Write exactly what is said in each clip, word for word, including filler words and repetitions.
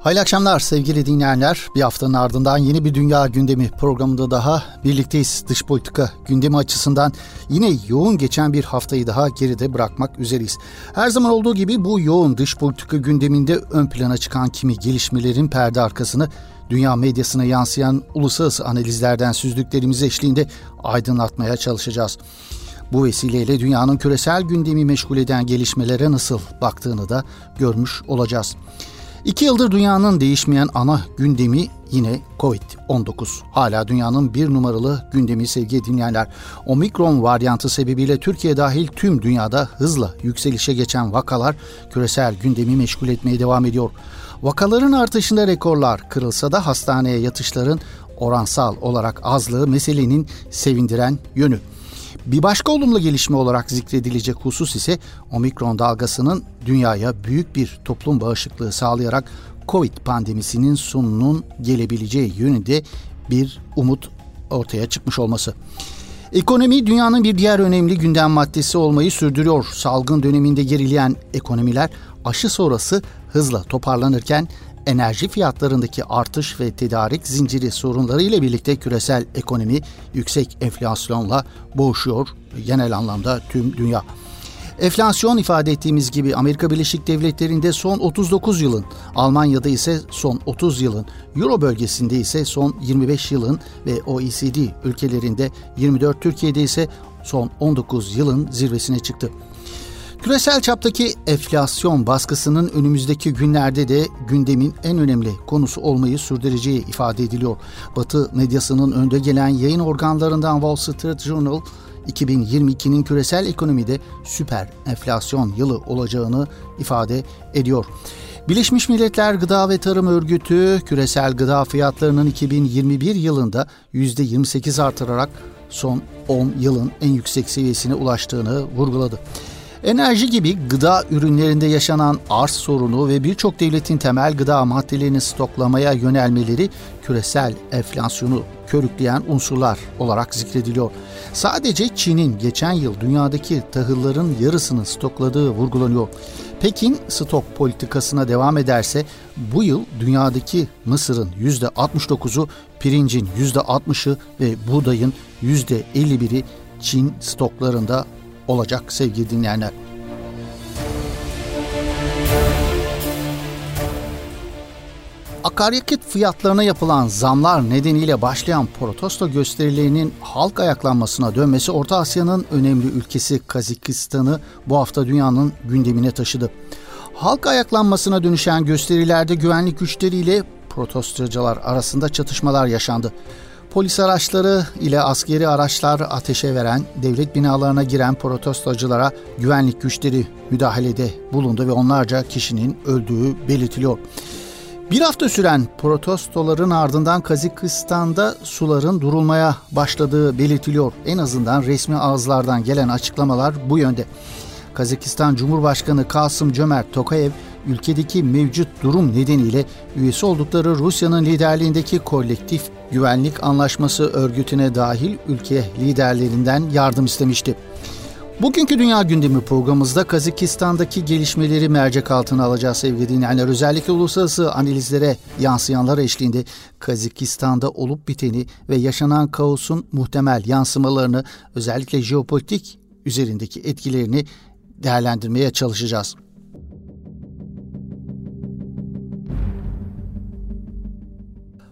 Hayırlı akşamlar sevgili dinleyenler. Bir haftanın ardından yeni bir dünya gündemi programında daha birlikteyiz. Dış politika gündemi açısından yine yoğun geçen bir haftayı daha geride bırakmak üzereyiz. Her zaman olduğu gibi bu yoğun dış politika gündeminde ön plana çıkan kimi gelişmelerin perde arkasını dünya medyasına yansıyan uluslararası analizlerden süzdüklerimiz eşliğinde aydınlatmaya çalışacağız. Bu vesileyle dünyanın küresel gündemi meşgul eden gelişmelere nasıl baktığını da görmüş olacağız. İki yıldır dünyanın değişmeyen ana gündemi yine kovid on dokuz. Hala dünyanın bir numaralı gündemi sevgili dinleyenler. Omikron varyantı sebebiyle Türkiye dahil tüm dünyada hızla yükselişe geçen vakalar küresel gündemi meşgul etmeye devam ediyor. Vakaların artışında rekorlar kırılsa da hastaneye yatışların oransal olarak azlığı meselenin sevindiren yönü. Bir başka olumlu gelişme olarak zikredilecek husus ise Omikron dalgasının dünyaya büyük bir toplum bağışıklığı sağlayarak Covid pandemisinin sonunun gelebileceği yönünde bir umut ortaya çıkmış olması. Ekonomi dünyanın bir diğer önemli gündem maddesi olmayı sürdürüyor. Salgın döneminde gerileyen ekonomiler aşı sonrası hızla toparlanırken enerji fiyatlarındaki artış ve tedarik zinciri sorunları ile birlikte küresel ekonomi yüksek enflasyonla boğuşuyor genel anlamda tüm dünya. Enflasyon ifade ettiğimiz gibi Amerika Birleşik Devletleri'nde son otuz dokuz yılın, Almanya'da ise son otuz yılın, Euro bölgesinde ise son yirmi beş yılın ve O E C D ülkelerinde yirmi dört, Türkiye'de ise son on dokuz yılın zirvesine çıktı. Küresel çaptaki enflasyon baskısının önümüzdeki günlerde de gündemin en önemli konusu olmayı sürdüreceği ifade ediliyor. Batı medyasının önde gelen yayın organlarından Wall Street Journal, iki bin yirmi ikinin küresel ekonomide süper enflasyon yılı olacağını ifade ediyor. Birleşmiş Milletler Gıda ve Tarım Örgütü, küresel gıda fiyatlarının iki bin yirmi bir yılında yüzde yirmi sekiz artırarak son on yılın en yüksek seviyesine ulaştığını vurguladı. Enerji gibi gıda ürünlerinde yaşanan arz sorunu ve birçok devletin temel gıda maddelerini stoklamaya yönelmeleri küresel enflasyonu körükleyen unsurlar olarak zikrediliyor. Sadece Çin'in geçen yıl dünyadaki tahılların yarısını stokladığı vurgulanıyor. Pekin stok politikasına devam ederse bu yıl dünyadaki mısırın yüzde altmış dokuzu, pirincin yüzde altmışı ve buğdayın yüzde elli biri Çin stoklarında olacak sevgili dinleyenler. Akaryakıt fiyatlarına yapılan zamlar nedeniyle başlayan protesto gösterilerinin halk ayaklanmasına dönmesi Orta Asya'nın önemli ülkesi Kazakistan'ı bu hafta dünyanın gündemine taşıdı. Halk ayaklanmasına dönüşen gösterilerde güvenlik güçleriyle protestocular arasında çatışmalar yaşandı. Polis araçları ile askeri araçlar ateşe veren, devlet binalarına giren protestoculara güvenlik güçleri müdahalede bulundu ve onlarca kişinin öldüğü belirtiliyor. Bir hafta süren protestoların ardından Kazakistan'da suların durulmaya başladığı belirtiliyor. En azından resmi ağızlardan gelen açıklamalar bu yönde. Kazakistan Cumhurbaşkanı Kasım Cömert Tokayev, ülkedeki mevcut durum nedeniyle üyesi oldukları Rusya'nın liderliğindeki kolektif güvenlik anlaşması örgütüne dahil ülke liderlerinden yardım istemişti. Bugünkü Dünya Gündemi programımızda Kazakistan'daki gelişmeleri mercek altına alacağız sevgili dinleyenler. Özellikle uluslararası analizlere yansıyanlar eşliğinde Kazakistan'da olup biteni ve yaşanan kaosun muhtemel yansımalarını, özellikle jeopolitik üzerindeki etkilerini değerlendirmeye çalışacağız.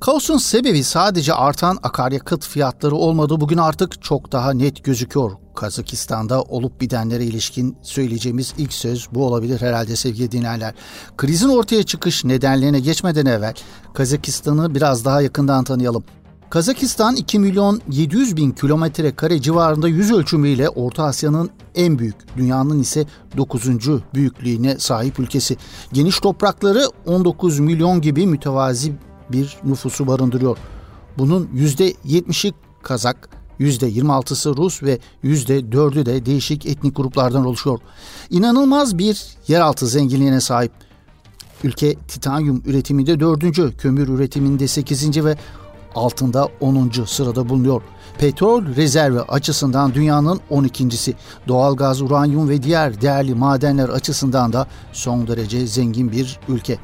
Kaosun sebebi sadece artan akaryakıt fiyatları olmadığı bugün artık çok daha net gözüküyor. Kazakistan'da olup bitenlere ilişkin söyleyeceğimiz ilk söz bu olabilir herhalde sevgili dinleyenler. Krizin ortaya çıkış nedenlerine geçmeden evvel Kazakistan'ı biraz daha yakından tanıyalım. Kazakistan iki milyon yedi yüz bin kilometre kare civarında yüz ölçümüyle Orta Asya'nın en büyük, dünyanın ise dokuzuncu büyüklüğüne sahip ülkesi. Geniş toprakları on dokuz milyon gibi mütevazi bir nüfusu barındırıyor. Bunun yüzde yetmişi Kazak, yüzde yirmi altısı Rus ve yüzde dördü de değişik etnik gruplardan oluşuyor. İnanılmaz bir yeraltı zenginliğine sahip. Ülke titanyum üretiminde dördüncü, kömür üretiminde sekizinci ve altında onuncu sırada bulunuyor. Petrol rezervi açısından dünyanın on ikincisi. Doğalgaz, uranyum ve diğer değerli madenler açısından da son derece zengin bir ülke.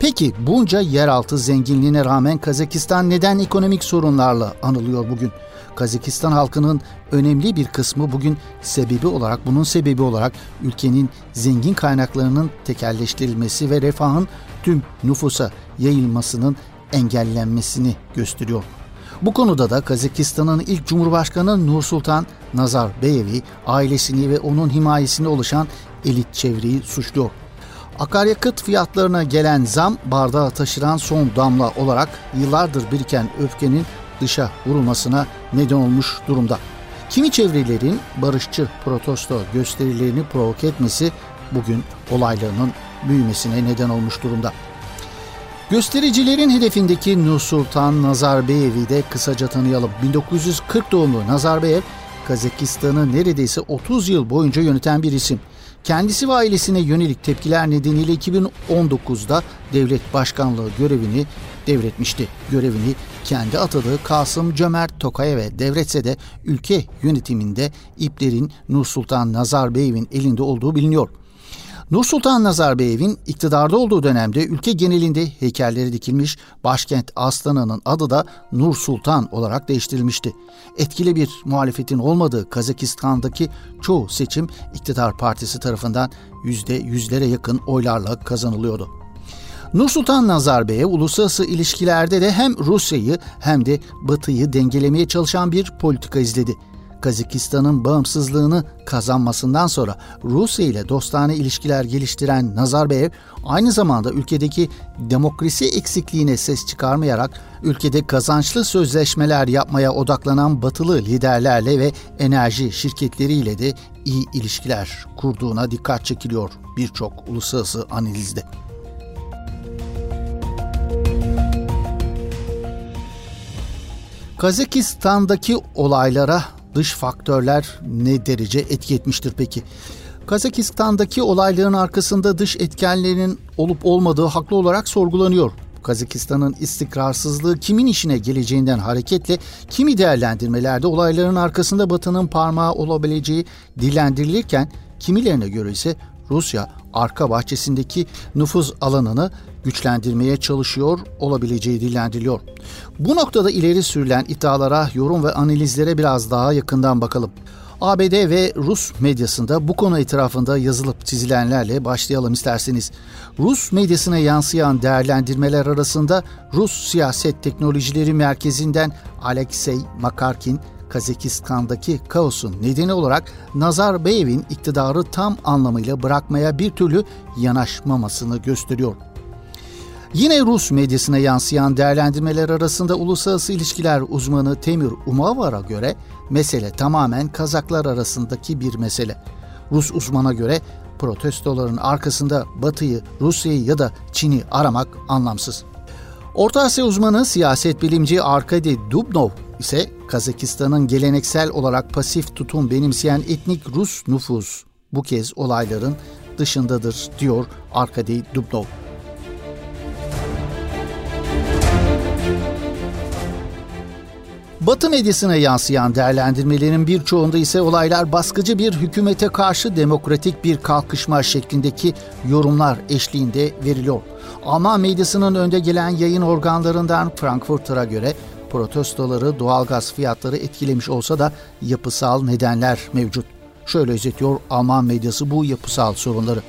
Peki bunca yeraltı zenginliğine rağmen Kazakistan neden ekonomik sorunlarla anılıyor bugün? Kazakistan halkının önemli bir kısmı bugün sebebi olarak, bunun sebebi olarak ülkenin zengin kaynaklarının tekelleştirilmesi ve refahın tüm nüfusa yayılmasının engellenmesini gösteriyor. Bu konuda da Kazakistan'ın ilk Cumhurbaşkanı Nursultan Nazarbeyev'i, ailesini ve onun himayesinde oluşan elit çevreyi suçluyor. Akaryakıt fiyatlarına gelen zam, bardağı taşıran son damla olarak yıllardır biriken öfkenin dışa vurulmasına neden olmuş durumda. Kimi çevrelerin barışçı protesto gösterilerini provoke etmesi bugün olaylarının büyümesine neden olmuş durumda. Göstericilerin hedefindeki Nursultan Nazarbeyev'i de kısaca tanıyalım. bin dokuz yüz kırk doğumlu Nazarbayev, Kazakistan'ı neredeyse otuz yıl boyunca yöneten bir isim. Kendisi ve ailesine yönelik tepkiler nedeniyle iki bin on dokuzda devlet başkanlığı görevini devretmişti. Görevini kendi atadığı Kasım Cömert Tokayev'e devretse de ülke yönetiminde iplerin Nursultan Nazarbayev'in elinde olduğu biliniyor. Nursultan Nazarbayev'in iktidarda olduğu dönemde ülke genelinde heykelleri dikilmiş, başkent Astana'nın adı da Nursultan olarak değiştirilmişti. Etkili bir muhalefetin olmadığı Kazakistan'daki çoğu seçim iktidar partisi tarafından yüzde yüzlere yakın oylarla kazanılıyordu. Nursultan Nazarbayev uluslararası ilişkilerde de hem Rusya'yı hem de Batı'yı dengelemeye çalışan bir politika izledi. Kazakistan'ın bağımsızlığını kazanmasından sonra Rusya ile dostane ilişkiler geliştiren Nazarbayev aynı zamanda ülkedeki demokrasi eksikliğine ses çıkarmayarak ülkede kazançlı sözleşmeler yapmaya odaklanan batılı liderlerle ve enerji şirketleriyle de iyi ilişkiler kurduğuna dikkat çekiliyor birçok uluslararası analizde. Kazakistan'daki olaylara dış faktörler ne derece etki etmiştir peki? Kazakistan'daki olayların arkasında dış etkenlerin olup olmadığı haklı olarak sorgulanıyor. Kazakistan'ın istikrarsızlığı kimin işine geleceğinden hareketle kimi değerlendirmelerde olayların arkasında Batı'nın parmağı olabileceği dillendirilirken kimilerine göre ise Rusya arka bahçesindeki nüfuz alanını güçlendirmeye çalışıyor olabileceği dillendiriliyor. Bu noktada ileri sürülen iddialara, yorum ve analizlere biraz daha yakından bakalım. A B D ve Rus medyasında bu konu etrafında yazılıp çizilenlerle başlayalım isterseniz. Rus medyasına yansıyan değerlendirmeler arasında Rus Siyaset Teknolojileri Merkezi'nden Aleksey Makarkin, Kazakistan'daki kaosun nedeni olarak Nazarbayev'in iktidarı tam anlamıyla bırakmaya bir türlü yanaşmamasını gösteriyor. Yine Rus medyasına yansıyan değerlendirmeler arasında uluslararası ilişkiler uzmanı Temir Umavar'a göre mesele tamamen Kazaklar arasındaki bir mesele. Rus uzmana göre protestoların arkasında Batı'yı, Rusya'yı ya da Çin'i aramak anlamsız. Orta Asya uzmanı siyaset bilimci Arkadiy Dubnov ise Kazakistan'ın geleneksel olarak pasif tutum benimseyen etnik Rus nüfus bu kez olayların dışındadır diyor Arkadiy Dubnov. Batı medyasına yansıyan değerlendirmelerin birçoğunda ise olaylar baskıcı bir hükümete karşı demokratik bir kalkışma şeklindeki yorumlar eşliğinde veriliyor. Alman medyasının önde gelen yayın organlarından Frankfurter'a göre protestoları doğalgaz fiyatları etkilemiş olsa da yapısal nedenler mevcut. Şöyle özetiyor Alman medyası bu yapısal sorunları.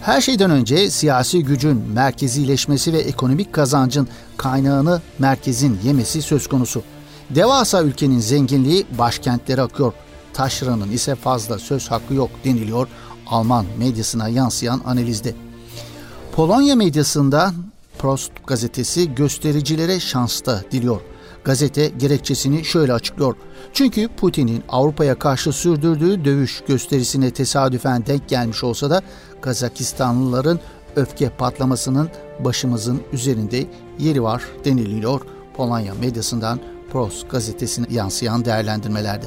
Her şeyden önce siyasi gücün merkezileşmesi ve ekonomik kazancın kaynağını merkezin yemesi söz konusu. Devasa ülkenin zenginliği başkentlere akıyor. Taşranın ise fazla söz hakkı yok deniliyor Alman medyasına yansıyan analizde. Polonya medyasında Prost gazetesi göstericilere şans da diliyor. Gazete gerekçesini şöyle açıklıyor. Çünkü Putin'in Avrupa'ya karşı sürdürdüğü dövüş gösterisine tesadüfen denk gelmiş olsa da Kazakistanlıların öfke patlamasının başımızın üzerinde yeri var deniliyor Polonya medyasından Prost gazetesine yansıyan değerlendirmelerde.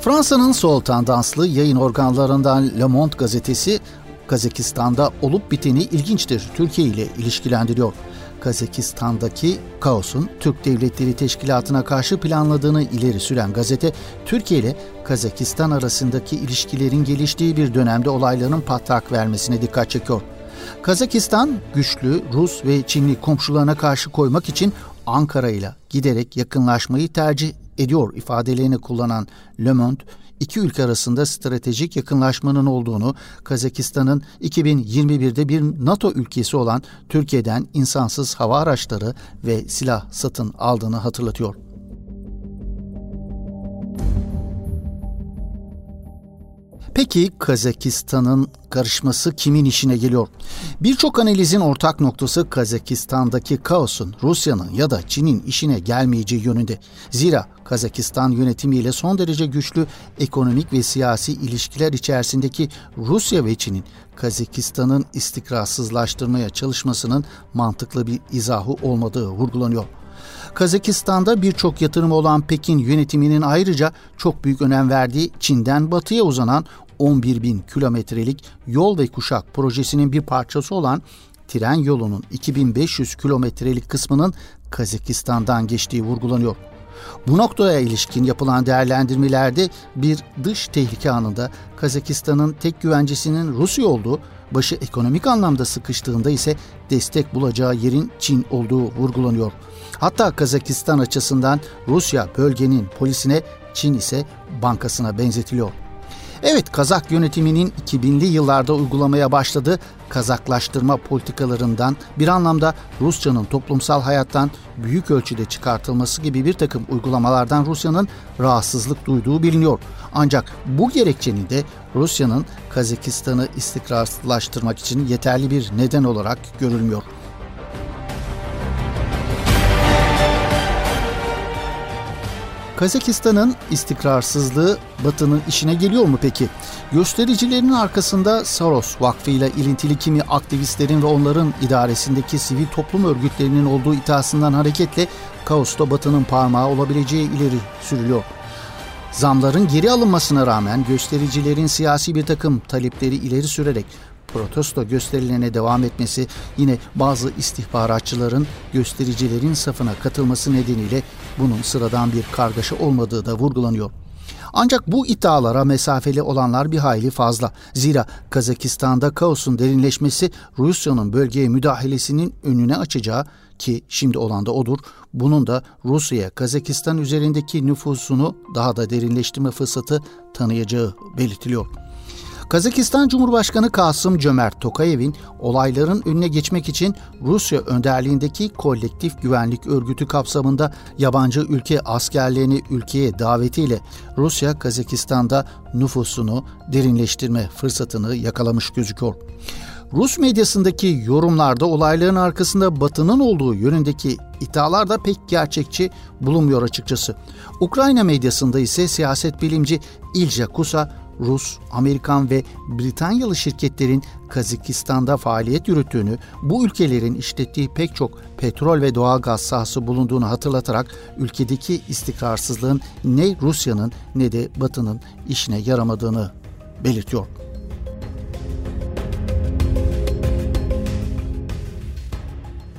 Fransa'nın sol tandanslı yayın organlarından Le Monde gazetesi Kazakistan'da olup biteni ilginçtir Türkiye ile ilişkilendiriyor. Kazakistan'daki kaosun Türk Devletleri Teşkilatı'na karşı planladığını ileri süren gazete, Türkiye ile Kazakistan arasındaki ilişkilerin geliştiği bir dönemde olayların patlak vermesine dikkat çekiyor. Kazakistan, güçlü Rus ve Çinli komşularına karşı koymak için Ankara ile giderek yakınlaşmayı tercih ediyor ifadelerini kullanan Le Monde, iki ülke arasında stratejik yakınlaşmanın olduğunu, Kazakistan'ın iki bin yirmi birde bir NATO ülkesi olan Türkiye'den insansız hava araçları ve silah satın aldığını hatırlatıyor. Peki Kazakistan'ın karışması kimin işine geliyor? Birçok analizin ortak noktası Kazakistan'daki kaosun Rusya'nın ya da Çin'in işine gelmeyeceği yönünde. Zira Kazakistan yönetimiyle son derece güçlü ekonomik ve siyasi ilişkiler içerisindeki Rusya ve Çin'in Kazakistan'ın istikrarsızlaştırmaya çalışmasının mantıklı bir izahı olmadığı vurgulanıyor. Kazakistan'da birçok yatırımı olan Pekin yönetiminin ayrıca çok büyük önem verdiği Çin'den batıya uzanan on bir bin kilometrelik yol ve kuşak projesinin bir parçası olan tren yolunun iki bin beş yüz kilometrelik kısmının Kazakistan'dan geçtiği vurgulanıyor. Bu noktaya ilişkin yapılan değerlendirmelerde bir dış tehlike anında Kazakistan'ın tek güvencesinin Rusya olduğu, başı ekonomik anlamda sıkıştığında ise destek bulacağı yerin Çin olduğu vurgulanıyor. Hatta Kazakistan açısından Rusya bölgenin polisine, Çin ise bankasına benzetiliyor. Evet, Kazak yönetiminin iki binli yıllarda uygulamaya başladığı Kazaklaştırma politikalarından bir anlamda Rusya'nın toplumsal hayattan büyük ölçüde çıkartılması gibi bir takım uygulamalardan Rusya'nın rahatsızlık duyduğu biliniyor. Ancak bu gerekçenin de Rusya'nın Kazakistan'ı istikrarsızlaştırmak için yeterli bir neden olarak görülmüyor. Kazakistan'ın istikrarsızlığı Batı'nın işine geliyor mu peki? Göstericilerinin arkasında Soros Vakfı ile ilintili kimi aktivistlerin ve onların idaresindeki sivil toplum örgütlerinin olduğu iddiasından hareketle kaosta Batı'nın parmağı olabileceği ileri sürülüyor. Zamların geri alınmasına rağmen göstericilerin siyasi bir takım talepleri ileri sürerek protesto gösterilerine devam etmesi, yine bazı istihbaratçıların göstericilerin safına katılması nedeniyle bunun sıradan bir kargaşa olmadığı da vurgulanıyor. Ancak bu iddialara mesafeli olanlar bir hayli fazla. Zira Kazakistan'da kaosun derinleşmesi Rusya'nın bölgeye müdahalesinin önüne açacağı, ki şimdi olan da odur, bunun da Rusya'ya Kazakistan üzerindeki nüfusunu daha da derinleştirme fırsatı tanıyacağı belirtiliyor. Kazakistan Cumhurbaşkanı Kasım Cömert Tokayev'in olayların önüne geçmek için Rusya önderliğindeki Kolektif Güvenlik Örgütü kapsamında yabancı ülke askerlerini ülkeye davetiyle Rusya Kazakistan'da nüfusunu derinleştirme fırsatını yakalamış gözüküyor. Rus medyasındaki yorumlarda olayların arkasında Batı'nın olduğu yönündeki iddialar da pek gerçekçi bulunmuyor açıkçası. Ukrayna medyasında ise siyaset bilimci Ilja Kusa, Rus, Amerikan ve Britanyalı şirketlerin Kazakistan'da faaliyet yürüttüğünü, bu ülkelerin işlettiği pek çok petrol ve doğalgaz sahası bulunduğunu hatırlatarak ülkedeki istikrarsızlığın ne Rusya'nın ne de Batı'nın işine yaramadığını belirtiyor.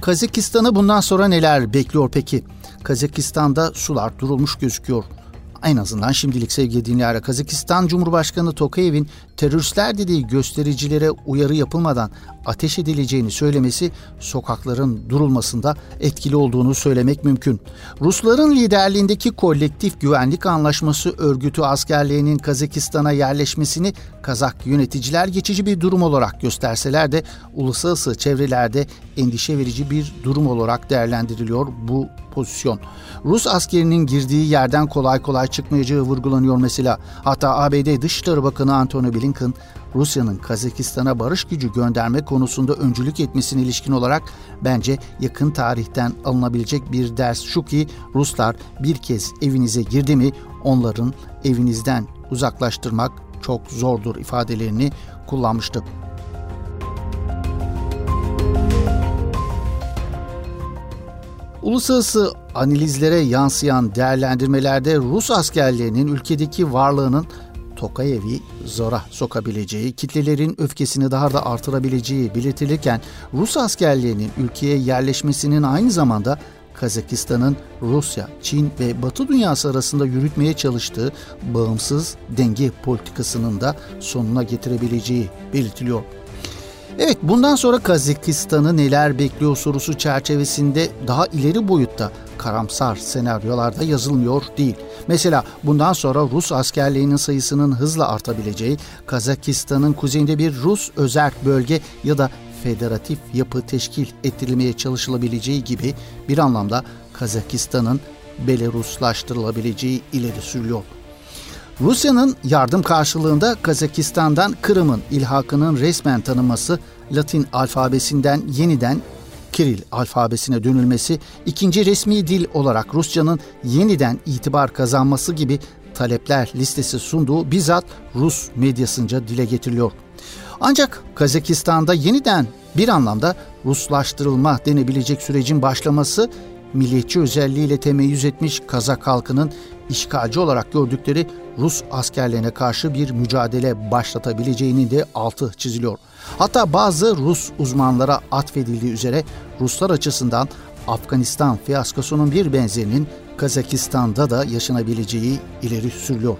Kazakistan'ı bundan sonra neler bekliyor peki? Kazakistan'da sular durulmuş gözüküyor. En azından şimdilik sevgili dinleyiciler, Kazakistan Cumhurbaşkanı Tokayev'in teröristler dediği göstericilere uyarı yapılmadan ateş edileceğini söylemesi sokakların durulmasında etkili olduğunu söylemek mümkün. Rusların liderliğindeki Kolektif Güvenlik Anlaşması örgütü askerlerinin Kazakistan'a yerleşmesini Kazak yöneticiler geçici bir durum olarak gösterseler de uluslararası çevrelerde endişe verici bir durum olarak değerlendiriliyor bu pozisyon. Rus askerinin girdiği yerden kolay kolay çıkmayacağı vurgulanıyor mesela. Hatta A B D Dışişleri Bakanı Antony Blinken, Rusya'nın Kazakistan'a barış gücü gönderme konusunda öncülük etmesine ilişkin olarak bence yakın tarihten alınabilecek bir ders şu ki Ruslar bir kez evinize girdi mi onların evinizden uzaklaştırmak çok zordur ifadelerini kullanmıştı. Uluslararası analizlere yansıyan değerlendirmelerde Rus askerlerinin ülkedeki varlığının Tokayev'i zora sokabileceği, kitlelerin öfkesini daha da artırabileceği belirtilirken Rus askerlerinin ülkeye yerleşmesinin aynı zamanda Kazakistan'ın Rusya, Çin ve Batı dünyası arasında yürütmeye çalıştığı bağımsız denge politikasının da sonuna getirebileceği belirtiliyor. Evet, bundan sonra Kazakistan'ı neler bekliyor sorusu çerçevesinde daha ileri boyutta karamsar senaryolarda yazılmıyor değil. Mesela bundan sonra Rus askerlerinin sayısının hızla artabileceği, Kazakistan'ın kuzeyinde bir Rus özerk bölge ya da federatif yapı teşkil ettirilmeye çalışılabileceği gibi bir anlamda Kazakistan'ın Belaruslaştırılabileceği ileri sürüyor. Rusya'nın yardım karşılığında Kazakistan'dan Kırım'ın ilhakının resmen tanınması, Latin alfabesinden yeniden Kiril alfabesine dönülmesi, ikinci resmi dil olarak Rusça'nın yeniden itibar kazanması gibi talepler listesi sunduğu bizzat Rus medyasınca dile getiriliyor. Ancak Kazakistan'da yeniden bir anlamda Ruslaştırılma denebilecek sürecin başlaması, milliyetçi özelliğiyle temeyyüz etmiş Kazak halkının işgalci olarak gördükleri Rus askerlerine karşı bir mücadele başlatabileceğini de altı çiziliyor. Hatta bazı Rus uzmanlara atfedildiği üzere Ruslar açısından Afganistan fiyaskosunun bir benzerinin Kazakistan'da da yaşanabileceği ileri sürülüyor.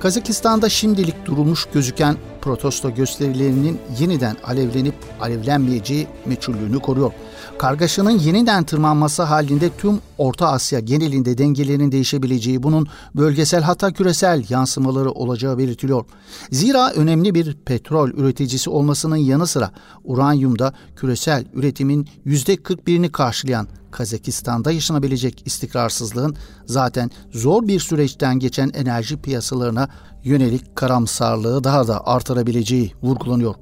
Kazakistan'da şimdilik durulmuş gözüken protesto gösterilerinin yeniden alevlenip alevlenmeyeceği meçhullüğünü koruyor. Kargaşanın yeniden tırmanması halinde tüm Orta Asya genelinde dengelerin değişebileceği, bunun bölgesel hatta küresel yansımaları olacağı belirtiliyor. Zira önemli bir petrol üreticisi olmasının yanı sıra uranyumda küresel üretimin yüzde kırk birini karşılayan Kazakistan'da yaşanabilecek istikrarsızlığın, zaten zor bir süreçten geçen enerji piyasalarına yönelik karamsarlığı daha da artırabileceği vurgulanıyor.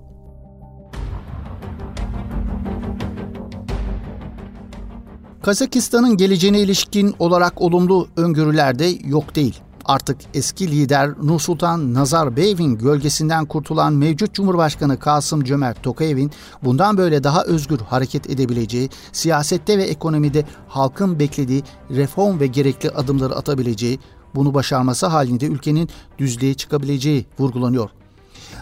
Kazakistan'ın geleceğine ilişkin olarak olumlu öngörüler de yok değil. Artık eski lider Nursultan Nazarbayev'in gölgesinden kurtulan mevcut Cumhurbaşkanı Kasım Cömert Tokayev'in bundan böyle daha özgür hareket edebileceği, siyasette ve ekonomide halkın beklediği reform ve gerekli adımları atabileceği, bunu başarması halinde ülkenin düzlüğe çıkabileceği vurgulanıyor.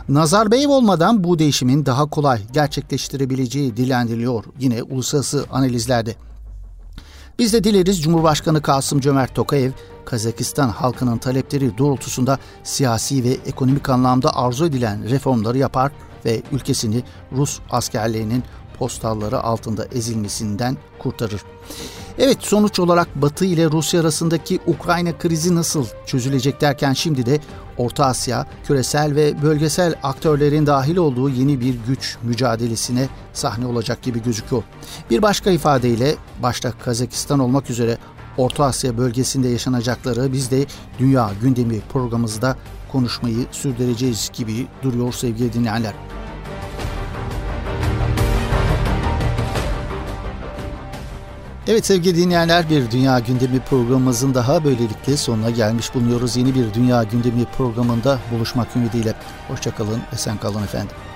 Nazarbayev olmadan bu değişimin daha kolay gerçekleştirebileceği dillendiriliyor yine uluslararası analizlerde. Biz de dileriz Cumhurbaşkanı Kasım Cömert Tokayev, Kazakistan halkının talepleri doğrultusunda siyasi ve ekonomik anlamda arzu edilen reformları yapar ve ülkesini Rus askerlerinin postalları altında ezilmesinden kurtarır. Evet, sonuç olarak Batı ile Rusya arasındaki Ukrayna krizi nasıl çözülecek derken şimdi de Orta Asya, küresel ve bölgesel aktörlerin dahil olduğu yeni bir güç mücadelesine sahne olacak gibi gözüküyor. Bir başka ifadeyle başta Kazakistan olmak üzere Orta Asya bölgesinde yaşanacakları biz de Dünya Gündemi programımızda konuşmayı sürdüreceğiz gibi duruyor sevgili dinleyenler. Evet sevgili dinleyenler, bir Dünya Gündemi programımızın daha böylelikle sonuna gelmiş bulunuyoruz. Yeni bir Dünya Gündemi programında buluşmak ümidiyle. Hoşça kalın, esen kalın efendim.